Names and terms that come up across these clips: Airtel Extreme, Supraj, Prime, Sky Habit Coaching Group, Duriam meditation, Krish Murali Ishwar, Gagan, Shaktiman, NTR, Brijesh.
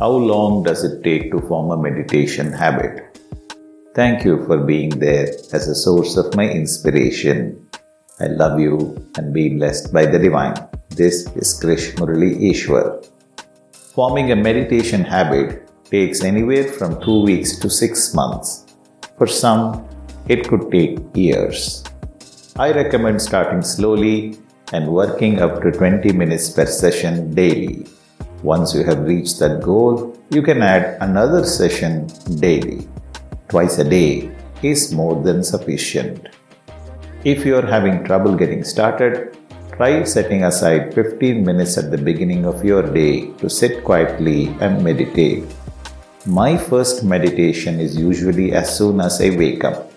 How long does it take to form a meditation habit? Thank you for being there as a source of my inspiration. I love you and be blessed by the divine. This is Krish Murali Ishwar. Forming a meditation habit takes anywhere from 2 weeks to 6 months. For some, it could take years. I recommend starting slowly and working up to 20 minutes per session daily. Once you have reached that goal, you can add another session daily. Twice a day is more than sufficient. If you are having trouble getting started, try setting aside 15 minutes at the beginning of your day to sit quietly and meditate. My first meditation is usually as soon as I wake up.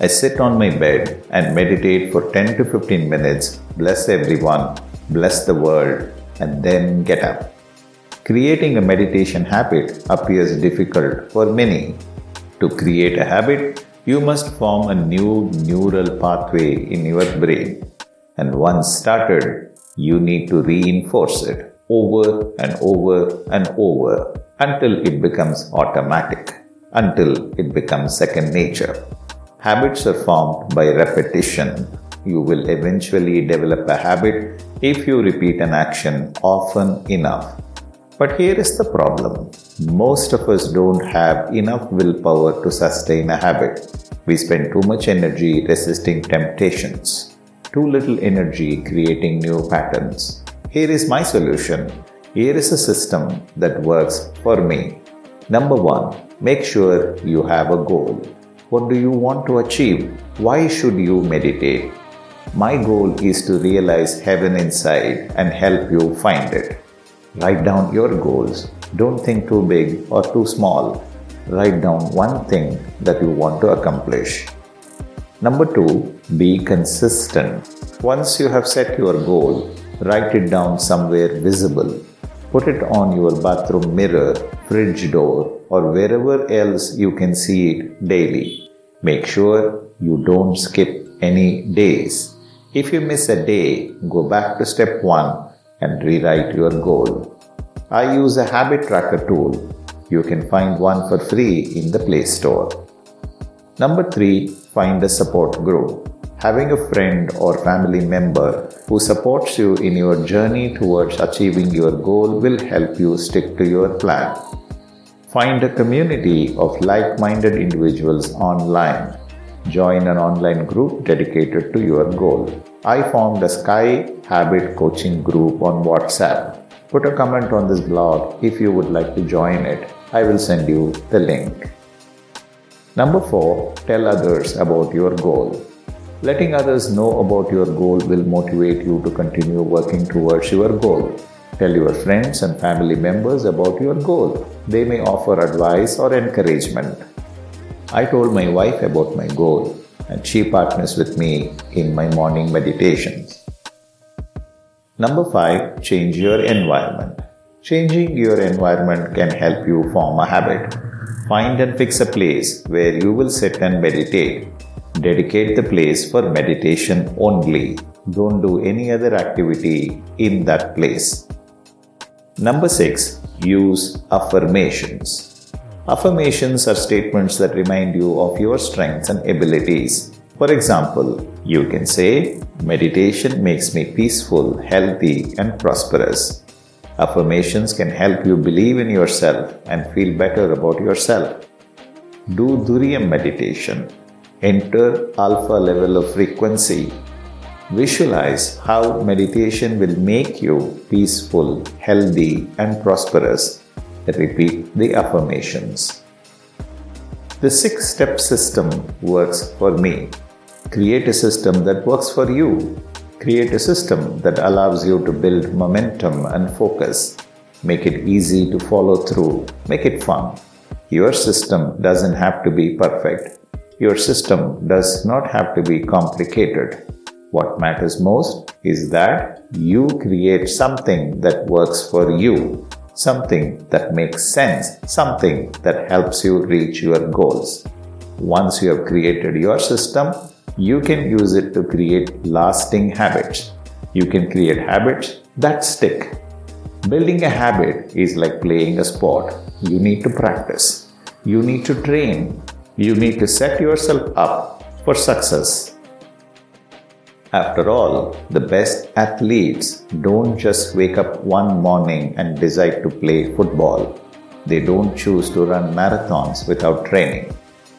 I sit on my bed and meditate for 10 to 15 minutes, bless everyone, bless the world, and then get up. Creating a meditation habit appears difficult for many. To create a habit, you must form a new neural pathway in your brain, and once started, you need to reinforce it over and over and over until it becomes automatic, until it becomes second nature. Habits are formed by repetition. You will eventually develop a habit if you repeat an action often enough. But here is the problem. Most of us don't have enough willpower to sustain a habit. We spend too much energy resisting temptations, too little energy creating new patterns. Here is my solution. Here is a system that works for me. Number one, make sure you have a goal. What do you want to achieve? Why should you meditate? My goal is to realize heaven inside and help you find it. Write down your goals. Don't think too big or too small. Write down one thing that you want to accomplish. Number two, be consistent. Once you have set your goal, write it down somewhere visible. Put it on your bathroom mirror, fridge door, or wherever else you can see it daily. Make sure you don't skip any days. If you miss a day, go back to step one and rewrite your goal. I use a habit tracker tool. You can find one for free in the Play Store. Number three, find a support group. Having a friend or family member who supports you in your journey towards achieving your goal will help you stick to your plan. Find a community of like-minded individuals online. Join an online group dedicated to your goal. I formed a Sky Habit Coaching Group on WhatsApp. Put a comment on this blog if you would like to join it. I will send you the link. Number four, tell others about your goal. Letting others know about your goal will motivate you to continue working towards your goal. Tell your friends and family members about your goal. They may offer advice or encouragement. I told my wife about my goal, and she partners with me in my morning meditations. Number five, change your environment. Changing your environment can help you form a habit. Find and fix a place where you will sit and meditate. Dedicate the place for meditation only. Don't do any other activity in that place. Number six, use affirmations. Affirmations are statements that remind you of your strengths and abilities. For example, you can say, "Meditation makes me peaceful, healthy, and prosperous." Affirmations can help you believe in yourself and feel better about yourself. Do Duriam meditation. Enter alpha level of frequency. Visualize how meditation will make you peaceful, healthy, and prosperous. Repeat the affirmations. The 6-step system works for me. Create a system that works for you. Create a system that allows you to build momentum and focus. Make it easy to follow through. Make it fun. Your system doesn't have to be perfect. Your system does not have to be complicated. What matters most is that you create something that works for you. Something that makes sense, something that helps you reach your goals. Once you have created your system, you can use it to create lasting habits. You can create habits that stick. Building a habit is like playing a sport. You need to practice. You need to train. You need to set yourself up for success. After all, the best athletes don't just wake up one morning and decide to play football. They don't choose to run marathons without training.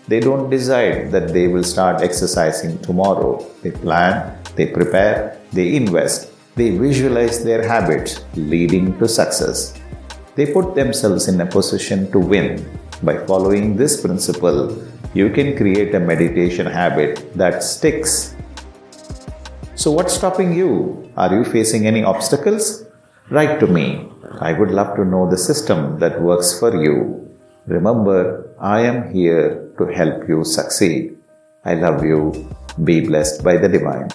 They don't decide that they will start exercising tomorrow. They plan, they prepare, they invest. They visualize their habits leading to success. They put themselves in a position to win. By following this principle, you can create a meditation habit that sticks. So what's stopping you? Are you facing any obstacles? Write to me. I would love to know the system that works for you. Remember, I am here to help you succeed. I love you. Be blessed by the divine.